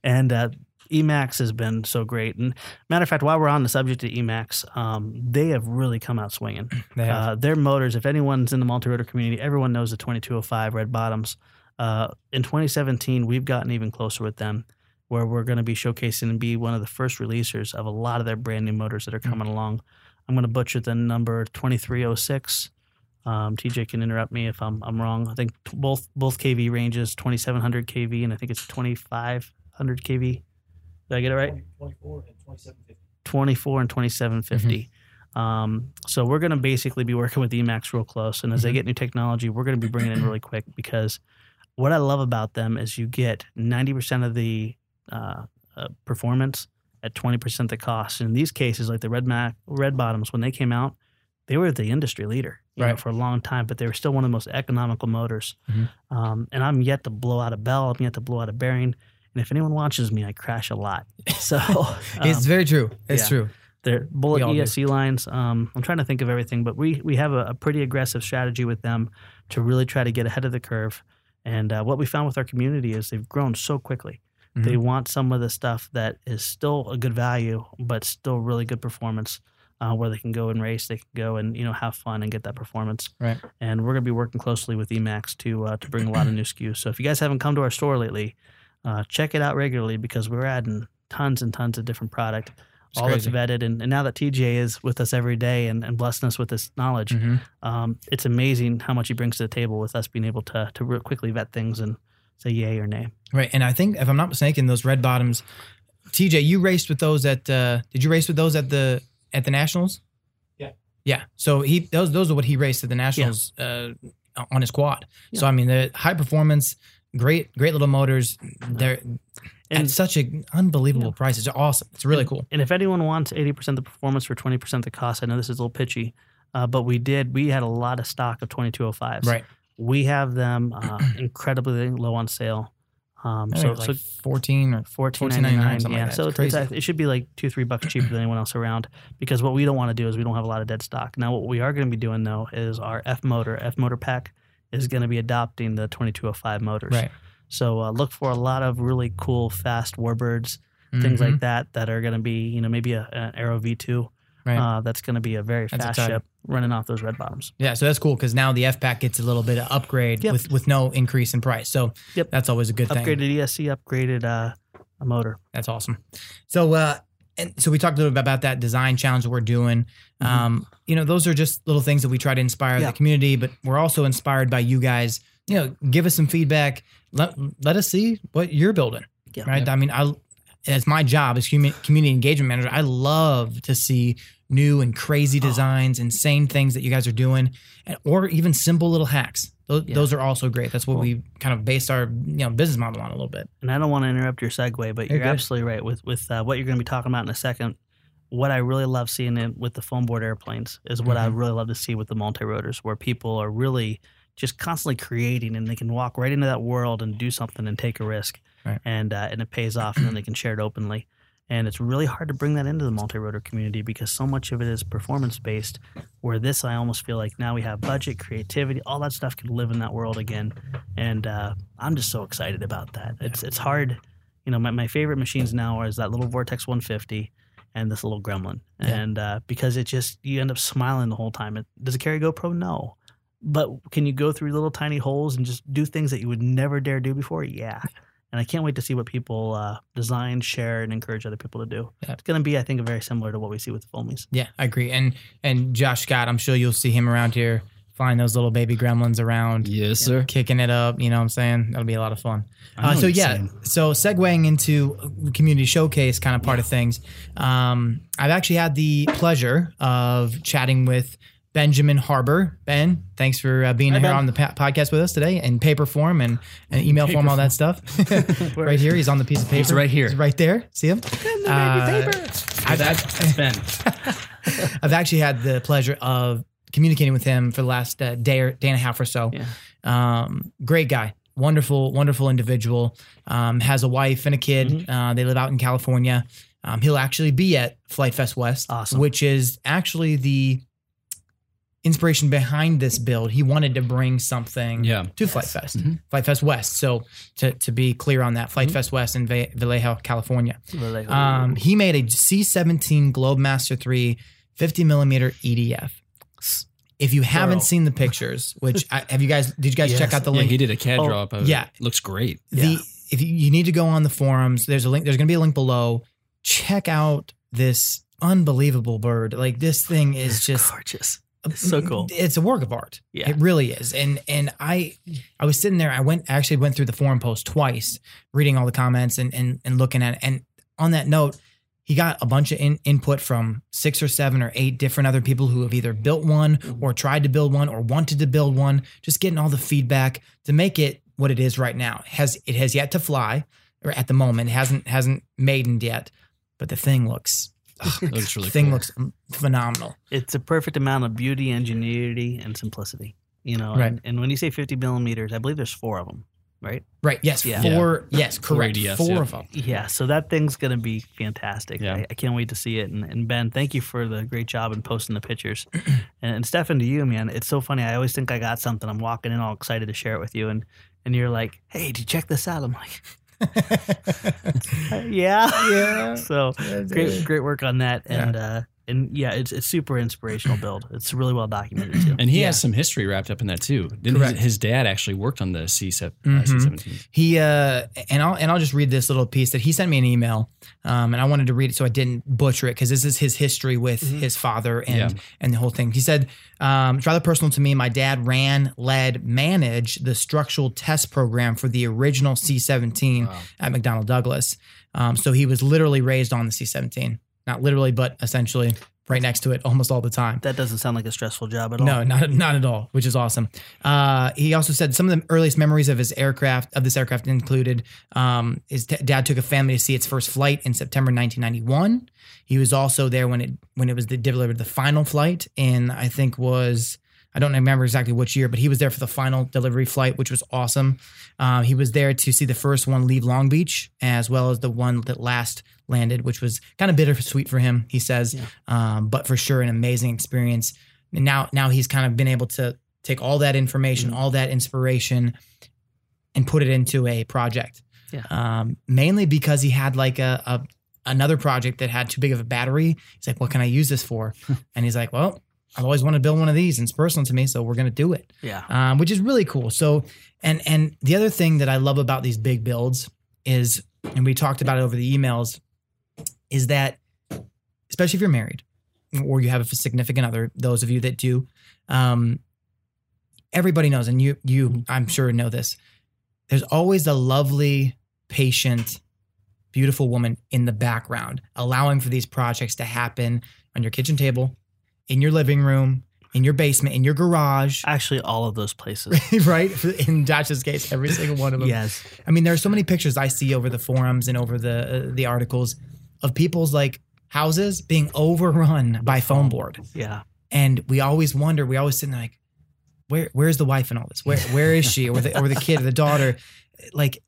and uh, Emax has been so great. And matter of fact, while we're on the subject of Emax, um, they have really come out swinging. They have. Uh, their motors, if anyone's in the multi-rotor community, everyone knows the twenty-two oh five Red Bottoms. Uh, in twenty seventeen, we've gotten even closer with them, where we're going to be showcasing and be one of the first releasers of a lot of their brand new motors that are coming mm-hmm. along. I'm going to butcher the number twenty-three oh six. Um, T J can interrupt me if I'm I'm wrong. I think t- both both K V ranges, twenty-seven hundred K V, and I think it's twenty-five hundred K V. Did I get it right? twenty-four and twenty-seven fifty. twenty-four and twenty-seven fifty. Mm-hmm. Um, so we're going to basically be working with Emax real close, and as mm-hmm. they get new technology, we're going to be bringing it in really quick because what I love about them is you get ninety percent of the Uh, uh, performance at twenty percent the cost. And in these cases, like the Red Mac, Red Bottoms, when they came out, they were the industry leader you right. know, for a long time, but they were still one of the most economical motors. Mm-hmm. Um, and I'm yet to blow out a bell. I'm yet to blow out a bearing. And if anyone watches me, I crash a lot. So um, it's very true. It's yeah. true. They're bullet E S C do. lines. Um, I'm trying to think of everything, but we, we have a, a pretty aggressive strategy with them to really try to get ahead of the curve. And uh, what we found with our community is they've grown so quickly. Mm-hmm. They want some of the stuff that is still a good value, but still really good performance, uh, where they can go and race, they can go and you know have fun and get that performance. Right. And we're going to be working closely with Emax to uh, to bring a lot of new S K Us. So if you guys haven't come to our store lately, uh, check it out regularly because we're adding tons and tons of different product. It's all crazy. That's vetted. And, and now that T J is with us every day and, and blessing us with this knowledge, mm-hmm. um, it's amazing how much he brings to the table with us being able to to real quickly vet things and say yay or nay. Right. And I think, if I'm not mistaken, those Red Bottoms, T J, you raced with those at, uh, did you race with those at the at the Nationals? Yeah. Yeah. So he those those are what he raced at the Nationals yeah. uh, on his quad. Yeah. So, I mean, the high performance, great, great little motors. They're and, at such an unbelievable yeah. price. It's awesome. It's really and, cool. And if anyone wants eighty percent the performance for twenty percent the cost, I know this is a little pitchy, uh, but we did, we had a lot of stock of twenty-two oh fives. Right. We have them uh, incredibly low on sale. Um, so it's like so fourteen or fourteen ninety nine. Yeah, like so it's it's, it should be like two three bucks cheaper than anyone else around. Because what we don't want to do is we don't have a lot of dead stock. Now what we are going to be doing though is our F motor F motor pack is going to be adopting the twenty two hundred five motors. Right. So uh, look for a lot of really cool fast warbirds, mm-hmm. things like that that are going to be you know maybe a, an Arrow V two. Right. Uh, that's going to be a very that's fast exciting. ship running off those Red Bottoms. Yeah, so that's cool because now the F-Pack gets a little bit of upgrade yep. with, with no increase in price. So yep. that's always a good upgraded thing. Upgraded E S C, upgraded uh, a motor. That's awesome. So uh, and so we talked a little bit about that design challenge that we're doing. Mm-hmm. Um, you know, those are just little things that we try to inspire yeah. the community, but we're also inspired by you guys. You know, give us some feedback. Let, let us see what you're building. Yeah. Right? Yep. I mean, I... It's my job as community engagement manager. I love to see new and crazy designs, oh. insane things that you guys are doing, and, or even simple little hacks. Those, yeah. those are also great. That's what cool. we kind of based our you know business model on a little bit. And I don't want to interrupt your segue, but you're, you're absolutely right with with uh, what you're going to be talking about in a second. What I really love seeing in, with the foam board airplanes is what mm-hmm. I really love to see with the multi-rotors, where people are really just constantly creating, and they can walk right into that world and do something and take a risk. Right. And uh, and it pays off, and then they can share it openly. And it's really hard to bring that into the multi-rotor community because so much of it is performance-based, where this, I almost feel like now we have budget, creativity, all that stuff could live in that world again. And uh, I'm just so excited about that. It's it's hard. You know, my, my favorite machines now are that little Vortex one fifty and this little Gremlin. Yeah. And uh, because it just, you end up smiling the whole time. It, does it carry GoPro? No. But can you go through little tiny holes and just do things that you would never dare do before? Yeah. And I can't wait to see what people uh, design, share, and encourage other people to do. Yeah. It's going to be, I think, very similar to what we see with the Foamies. Yeah, I agree. And and Josh Scott, I'm sure you'll see him around here flying those little baby Gremlins around. Yes, sir. Kicking it up. You know what I'm saying? That'll be a lot of fun. Uh, so, yeah. Saying. So, segueing into community showcase kind of part yeah. of things, um, I've actually had the pleasure of chatting with Benjamin Harbour. Ben, thanks for uh, being Hi, here Ben. on the pa- podcast with us today in paper form and, and email paper form, all that stuff. Right here. He's on the piece of paper. He's right here. He's right there. See him? Uh, paper. I've, that's Ben. I've actually had the pleasure of communicating with him for the last uh, day, or, day and a half or so. Yeah. Um, great guy. Wonderful, wonderful individual. Um, has a wife and a kid. Mm-hmm. Uh, they live out in California. Um, he'll actually be at Flight Fest West, awesome. Which is actually the inspiration behind this build. He wanted to bring something yeah. to Flight yes. Fest, mm-hmm. Flight Fest West. So to, to be clear on that, Flight mm-hmm. Fest West in Vallejo, California. Vallejo. Um, he made a C seventeen Globemaster three fifty millimeter E D F. If you haven't Girl. seen the pictures, which I, have you guys, did you guys yes. check out the link? Yeah, he did a C A D oh, drop of yeah. it. Looks great. The, yeah. If you, you need to go on the forums, there's a link, there's going to be a link below. Check out this unbelievable bird. Like this thing is just gorgeous. It's so cool. It's a work of art. Yeah. It really is. And and I I was sitting there, I went actually went through the forum post twice, reading all the comments and and, and looking at it. And on that note, he got a bunch of in, input from six or seven or eight different other people who have either built one or tried to build one or wanted to build one, just getting all the feedback to make it what it is right now. It has it has yet to fly, or at the moment, it hasn't hasn't maidened yet, but the thing looks It looks really thing cool. looks phenomenal. It's a perfect amount of beauty, ingenuity, and simplicity. You know, right. and, and when you say fifty millimeters, I believe there's four of them, right? Right. Yes. Yeah. Four. Yeah. Yes. Correct. Four, yes, four yeah. of them. Yeah. So that thing's going to be fantastic. Yeah. I, I can't wait to see it. And, and Ben, thank you for the great job in posting the pictures. and, and Stefan, to you, man, it's so funny. I always think I got something. I'm walking in all excited to share it with you, and and you're like, "Hey, did you check this out?" I'm like. yeah, yeah. So yeah, great, great work on that, and yeah. uh, and yeah, it's it's super inspirational build. It's really well documented too, and he yeah. has some history wrapped up in that too. Didn't his, his dad actually worked on the C seventeen? Mm-hmm. He uh, and I'll and I'll just read this little piece that he sent me an email, um, and I wanted to read it so I didn't butcher it because this is his history with mm-hmm. his father and yeah. and the whole thing. He said, um, "It's rather personal to me. My dad ran, led, managed the structural test program for the original C seventeen wow. at McDonnell Douglas. Um, so he was literally raised on the C seventeen." Not literally, but essentially right next to it almost all the time. That doesn't sound like a stressful job at all. No, not not at all, which is awesome. Uh, he also said some of the earliest memories of his aircraft, of this aircraft included, um, his t- dad took a family to see its first flight in September nineteen ninety-one. He was also there when it when it was the, delivered the final flight in, I think was, I don't remember exactly which year, but he was there for the final delivery flight, which was awesome. Uh, he was there to see the first one leave Long Beach, as well as the one that last landed, which was kind of bittersweet for him, he says, yeah. um, but for sure an amazing experience. And now, now he's kind of been able to take all that information, mm-hmm. all that inspiration, and put it into a project. Yeah. Um, mainly because he had like a, a another project that had too big of a battery. He's like, "What can I use this for?" And he's like, "Well, I've always wanted to build one of these, and it's personal to me, so we're going to do it." Yeah, um, which is really cool. So, and and the other thing that I love about these big builds is, and we talked about it over the emails, is that, especially if you're married or you have a significant other, those of you that do, um, everybody knows, and you, you, I'm sure know this, there's always a lovely, patient, beautiful woman in the background, allowing for these projects to happen on your kitchen table, in your living room, in your basement, in your garage. Actually, all of those places. Right? In Josh's case, every single one of them. Yes. I mean, there are so many pictures I see over the forums and over the uh, the articles of people's like houses being overrun by foam board. Yeah. And we always wonder, we always sit there like, where where's the wife in all this? Where where is she? Or the or the kid or the daughter? Like,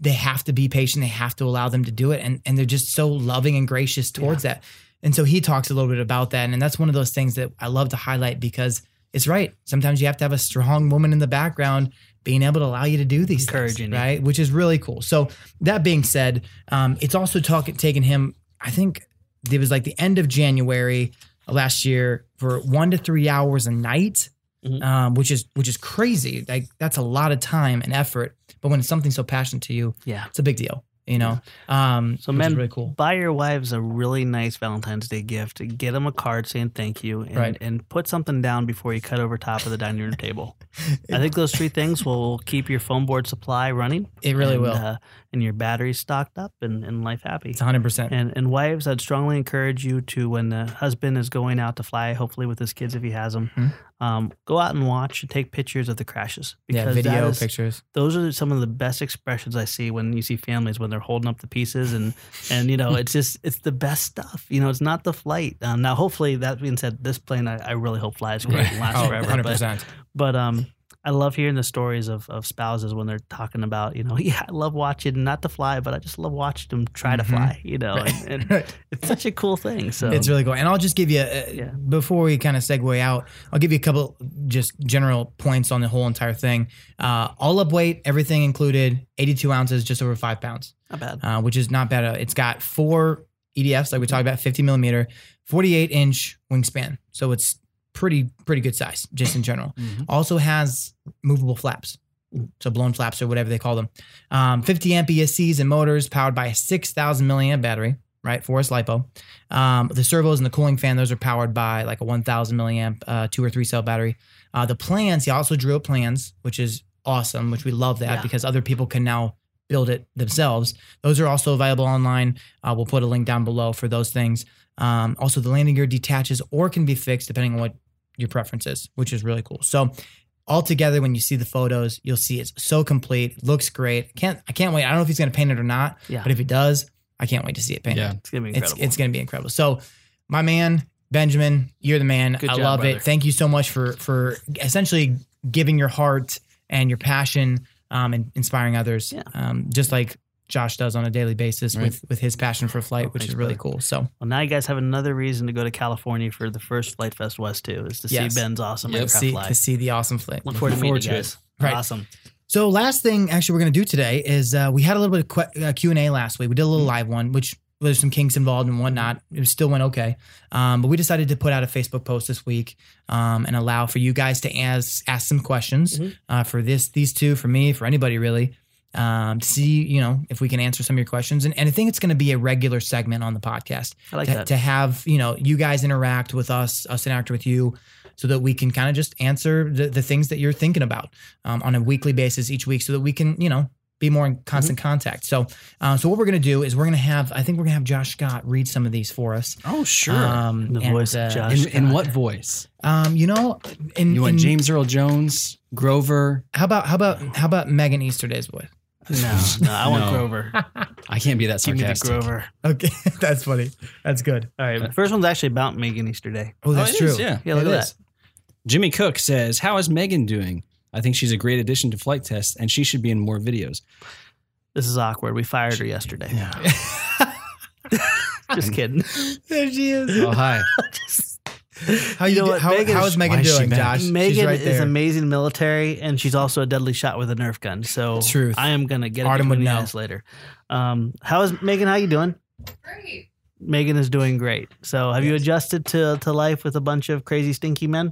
they have to be patient. They have to allow them to do it. And and they're just so loving and gracious towards yeah. that. And so he talks a little bit about that. And, and that's one of those things that I love to highlight, because it's right. Sometimes you have to have a strong woman in the background being able to allow you to do these Encouraging things, right? It. Which is really cool. So that being said, um, it's also talking, taking him, I think it was like the end of January last year, for one to three hours a night, mm-hmm. um, which is, which is crazy. Like, that's a lot of time and effort, but when it's something so passionate to you, yeah, it's a big deal. You know, um, so men, really cool. Buy your wives a really nice Valentine's Day gift. Get them a card saying thank you, and, right. and put something down before you cut over top of the dining room table. I think those three things will keep your foam board supply running. It really and, will, uh, and your battery stocked up, and, and life happy. It's one hundred percent. And and wives, I'd strongly encourage you to, when the husband is going out to fly, hopefully with his kids if he has them. Mm-hmm. Um, go out and watch and take pictures of the crashes. Because yeah, video is, pictures. Those are some of the best expressions I see when you see families, when they're holding up the pieces and, and you know, it's just, it's the best stuff. You know, it's not the flight. Um, now, hopefully, that being said, this plane, I, I really hope flies great and lasts oh, forever. one hundred percent. But, but um, I love hearing the stories of, of spouses when they're talking about, you know, yeah, I love watching, not to fly, but I just love watching them try mm-hmm. to fly, you know. Right. And, and it's such a cool thing. So it's really cool. And I'll just give you, a, yeah. before we kind of segue out, I'll give you a couple just general points on the whole entire thing. Uh, all up weight, everything included, eighty-two ounces, just over five pounds. Not bad. Uh, which is not bad. It's got four E D Fs, like we talked about, fifty millimeter, forty-eight inch wingspan. So it's pretty, pretty good size, just in general. Mm-hmm. Also has movable flaps. So blown flaps or whatever they call them. Um, fifty amp E S Cs and motors powered by a six thousand milliamp battery, right? Forest LiPo. Um, the servos and the cooling fan, those are powered by like a one thousand milliamp, uh, two or three cell battery. Uh, the plans, he also drew up plans, which is awesome, which we love that yeah. because other people can now build it themselves. Those are also available online. Uh, we'll put a link down below for those things. Um, also, the landing gear detaches or can be fixed depending on what your preference is, which is really cool. So altogether, when you see the photos, you'll see it's so complete. Looks great. Can't I can't wait. I don't know if he's going to paint it or not, yeah. but if he does, I can't wait to see it painted. Yeah, it's going to be incredible. It's, it's going to be incredible. So my man, Benjamin, you're the man. Good I job, love brother. It. Thank you so much for for essentially giving your heart and your passion Um, and inspiring others, yeah. um, just like Josh does on a daily basis right. with, with his passion for flight, oh, which thanks, is really brother. Cool. So, well, now you guys have another reason to go to California for the first Flight Fest West too, is to yes. see Ben's awesome yep. aircraft see, fly. To see the awesome flight. Look forward to meeting you guys. Right. Awesome. So last thing actually we're going to do today is uh, we had a little bit of que- uh, Q and A last week. We did a little mm-hmm. live one, which there's some kinks involved and whatnot. It still went okay. Um, but we decided to put out a Facebook post this week um, and allow for you guys to ask ask some questions mm-hmm. uh, for this, these two, for me, for anybody really, um, to see, you know, if we can answer some of your questions. And, and I think it's going to be a regular segment on the podcast. I like to, that. To have, you know, you guys interact with us, us interact with you, so that we can kind of just answer the, the things that you're thinking about um, on a weekly basis each week, so that we can, you know, be more in constant mm-hmm. contact. So, uh, so what we're going to do is we're going to have, I think we're going to have Josh Scott read some of these for us. Oh, sure. Um, the and, voice of Josh. Uh, in, in what voice? Um, you know, in, you want in, James Earl Jones, Grover. How about, how about, how about Megan Easterday's voice? No, no, I want no. Grover. I can't be that sarcastic. Give me the Grover. Okay, that's funny. That's good. All right. The first one's actually about Megan Easterday. Oh, that's oh, true. Is, yeah. Yeah, look it at is. That. Jimmy Cook says, how is Megan doing? I think she's a great addition to Flight Test, and she should be in more videos. This is awkward. We fired her yesterday. Yeah. Just kidding. There she is. Oh, hi. Just, how you, you know do, what, how, Megan, how is Megan doing, Josh? Megan right is amazing military, and she's also a deadly shot with a Nerf gun. So truth. I am going to get it in the later. Um, how is Megan? How you doing? Great. Megan is doing great. So have yes. you adjusted to, to life with a bunch of crazy, stinky men?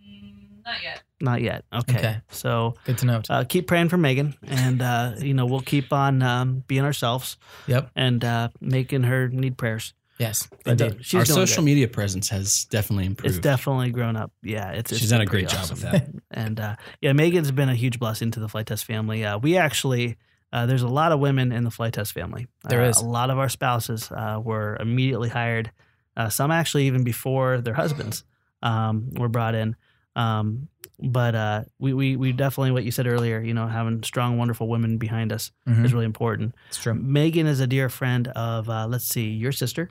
Mm, not yet. Not yet. Okay. okay. So good to know. Uh, keep praying for Megan, and uh, you know, we'll keep on um, being ourselves. Yep. And uh, making her need prayers. Yes. But, uh, she's our social good. Media presence has definitely improved. It's definitely grown up. Yeah. It's, it's she's done a great awesome. Job with that. And uh, yeah, Megan's been a huge blessing to the Flight Test family. Uh, we actually uh, there's a lot of women in the Flight Test family. There uh, is a lot of our spouses uh, were immediately hired. Uh, some actually even before their husbands um, were brought in. Um, but, uh, we, we, we definitely, what you said earlier, you know, having strong, wonderful women behind us mm-hmm. is really important. It's true. Megan is a dear friend of, uh, let's see, your sister,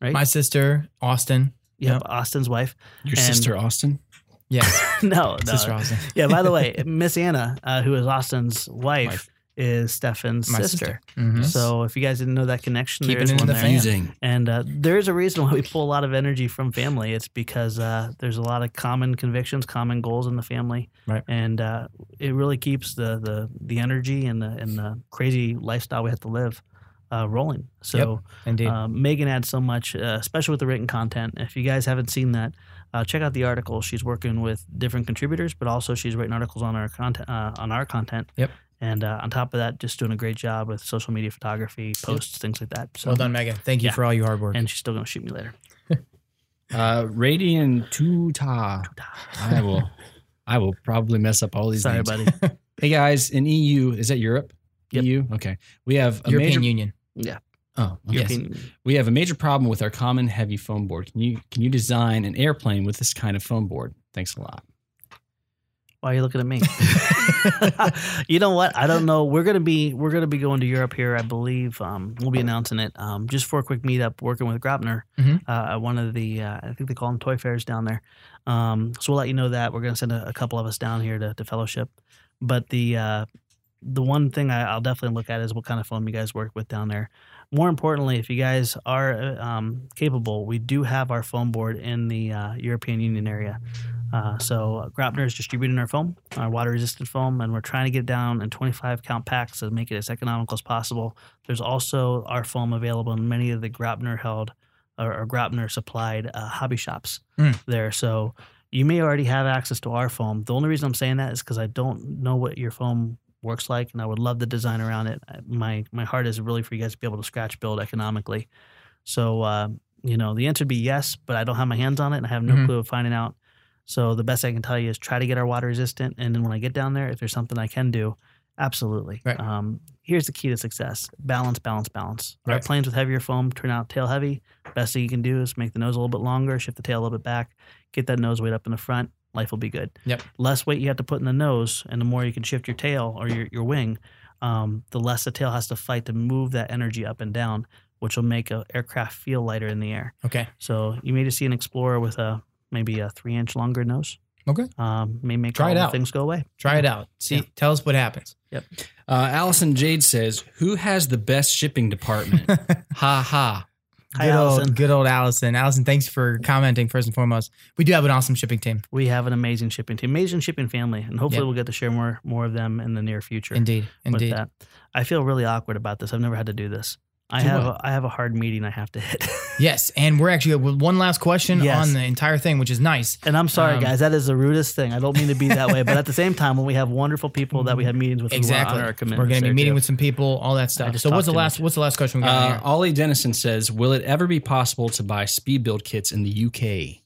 right? My sister, Austin. Yep. yep. Austin's wife. Your and sister, Austin. Yes. no, no. Yeah, by the way, Miss Anna, uh, who is Austin's wife, wife. is Stefan's My sister. sister. Mm-hmm. So if you guys didn't know that connection, Keep there is one the there. And uh, there is a reason why we pull a lot of energy from family. It's because uh, there's a lot of common convictions, common goals in the family. Right. And uh, it really keeps the, the, the energy and the, and the crazy lifestyle we have to live uh, rolling. So yep, indeed. Uh, Megan adds so much, uh, especially with the written content. If you guys haven't seen that, Uh, check out the article. She's working with different contributors, but also she's writing articles on our content. Uh, on our content. Yep. And uh, on top of that, just doing a great job with social media photography, posts, things like that. So, well done, Megan. Thank you yeah. for all your hard work. And she's still going to shoot me later. uh, Radian Tuta. I will. I will probably mess up all these. Sorry, names. buddy. Hey guys, in E U, is that Europe? Yep. E U. Okay. We have a European major, Union. Yeah. Oh, yes. We have a major problem with our common heavy foam board. Can you can you design an airplane with this kind of foam board? Thanks a lot. Why are you looking at me? You know what? I don't know. We're gonna be we're gonna be going to Europe here, I believe. Um, we'll be announcing it um, just for a quick meetup. Working with Graupner, mm-hmm. uh, at one of the uh, I think they call them toy fairs down there. Um, so we'll let you know that we're gonna send a, a couple of us down here to, to fellowship. But the uh, the one thing I, I'll definitely look at is what kind of foam you guys work with down there. More importantly, if you guys are um, capable, we do have our foam board in the uh, European Union area. Uh, so uh, Graupner is distributing our foam, our water-resistant foam, and we're trying to get down in twenty-five count packs to make it as economical as possible. There's also our foam available in many of the Graupner-held or, or Graupner-supplied uh, hobby shops mm. there. So you may already have access to our foam. The only reason I'm saying that is because I don't know what your foam works like, and I would love the design around it. My my heart is really for you guys to be able to scratch build economically. So, uh, you know, the answer would be yes, but I don't have my hands on it, and I have no mm-hmm. clue of finding out. So the best I can tell you is try to get our water resistant, and then when I get down there, if there's something I can do, absolutely. Right. Um, here's the key to success. Balance, balance, balance. Right. Our planes with heavier foam turn out tail heavy. Best thing you can do is make the nose a little bit longer, shift the tail a little bit back, get that nose weight up in the front. Life will be good. Yep. Less weight you have to put in the nose, and the more you can shift your tail or your, your wing, um, the less the tail has to fight to move that energy up and down, which will make an aircraft feel lighter in the air. Okay. So you may just see an Explorer with a maybe a three inch longer nose. Okay. Um, may make Try all it out. things go away. Try yeah. it out. See, yeah. tell us what happens. Yep. Uh, Allison Jade says, "Who has the best shipping department?" Ha ha. Hi, good, old, good old Allison. Allison, thanks for commenting first and foremost. We do have an awesome shipping team. We have an amazing shipping team, amazing shipping family, and hopefully yep. we'll get to share more more of them in the near future. Indeed, indeed. With that. I feel really awkward about this. I've never had to do this. I do have a, I have a hard meeting I have to hit. Yes, and we're actually with one last question yes. on the entire thing, which is nice. And I'm sorry, um, guys, that is the rudest thing. I don't mean to be that way, but at the same time, when we have wonderful people that we have meetings with, exactly, we honor our commitments. We're going to be meeting too. with some people, all that stuff. So what's the last? Much. What's the last question we got uh, here? Ollie Dennison says, "Will it ever be possible to buy speed build kits in the U K?"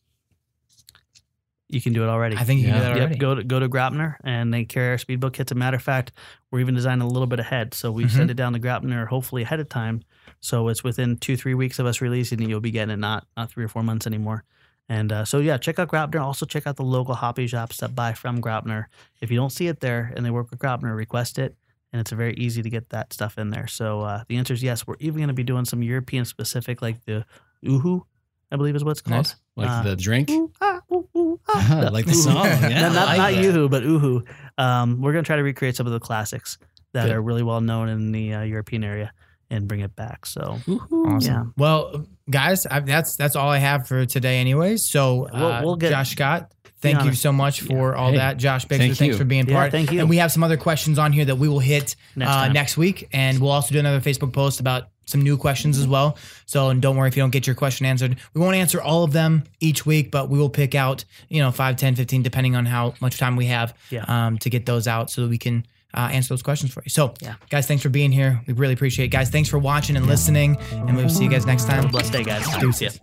You can do it already. I think you yeah. can do that already. Yep. Go to go to Graupner, and they carry our speed build kits. As a matter of fact, we're even designed a little bit ahead, so we mm-hmm. send it down to Graupner hopefully ahead of time. So it's within two, three weeks of us releasing it, you'll be getting it, not, not three or four months anymore. And uh, so, yeah, check out Graupner. Also, check out the local hobby shops that buy from Graupner. If you don't see it there and they work with Graupner, request it. And it's very easy to get that stuff in there. So uh, the answer is yes. We're even going to be doing some European-specific, like the Uhu, I believe is what it's called. Nice. Like uh, the drink? Ooh, ah, ooh, ooh, ah. Uh-huh, like the Uhu. song. Yeah, no, not like not Uhu, but Uhu. Um, we're going to try to recreate some of the classics that Good. are really well known in the uh, European area. And bring it back. So, awesome. yeah. Well, guys, I, that's that's all I have for today, anyways. So, uh, we'll, we'll get Josh Scott, thank you so much for yeah. all hey, that. Josh Bixler, thank thanks you. for being yeah, part. Thank you. And we have some other questions on here that we will hit next, uh, next week, and we'll also do another Facebook post about some new questions as well. So, and don't worry if you don't get your question answered. We won't answer all of them each week, but we will pick out, you know, five, ten, fifteen, depending on how much time we have yeah. um, to get those out, so that we can Uh, answer those questions for you. So, yeah. guys, thanks for being here. We really appreciate it. Guys, thanks for watching and listening, and we'll see you guys next time. Have a blessed day, guys. Deuces.